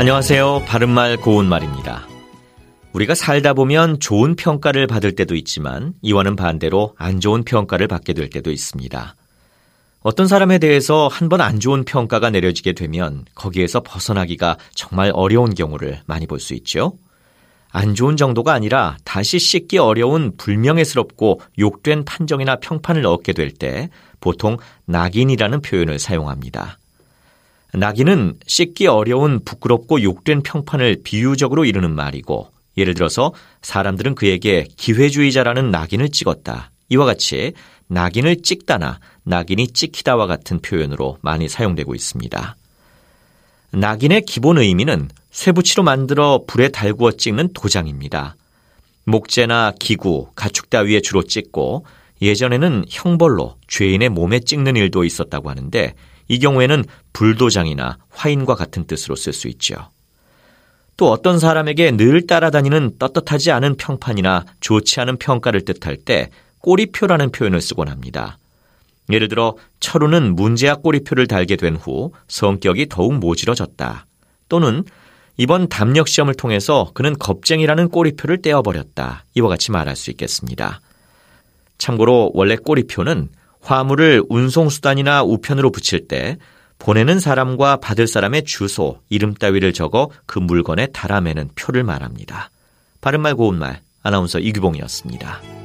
안녕하세요. 바른말 고운말입니다. 우리가 살다 보면 좋은 평가를 받을 때도 있지만 이와는 반대로 안 좋은 평가를 받게 될 때도 있습니다. 어떤 사람에 대해서 한 번 안 좋은 평가가 내려지게 되면 거기에서 벗어나기가 정말 어려운 경우를 많이 볼 수 있죠. 안 좋은 정도가 아니라 다시 씻기 어려운 불명예스럽고 욕된 판정이나 평판을 얻게 될 때 보통 낙인이라는 표현을 사용합니다. 낙인은 씻기 어려운 부끄럽고 욕된 평판을 비유적으로 이루는 말이고, 예를 들어서 사람들은 그에게 기회주의자라는 낙인을 찍었다, 이와 같이 낙인을 찍다나 낙인이 찍히다와 같은 표현으로 많이 사용되고 있습니다. 낙인의 기본 의미는 쇠붙이로 만들어 불에 달구어 찍는 도장입니다. 목재나 기구, 가축 따위에 주로 찍고, 예전에는 형벌로 죄인의 몸에 찍는 일도 있었다고 하는데, 이 경우에는 불도장이나 화인과 같은 뜻으로 쓸 수 있죠. 또 어떤 사람에게 늘 따라다니는 떳떳하지 않은 평판이나 좋지 않은 평가를 뜻할 때 꼬리표라는 표현을 쓰곤 합니다. 예를 들어 철우는 문제와 꼬리표를 달게 된 후 성격이 더욱 모질어졌다, 또는 이번 담력시험을 통해서 그는 겁쟁이라는 꼬리표를 떼어버렸다, 이와 같이 말할 수 있겠습니다. 참고로 원래 꼬리표는 화물을 운송수단이나 우편으로 붙일 때 보내는 사람과 받을 사람의 주소, 이름 따위를 적어 그 물건에 달아매는 표를 말합니다. 바른말 고운말, 아나운서 이규봉이었습니다.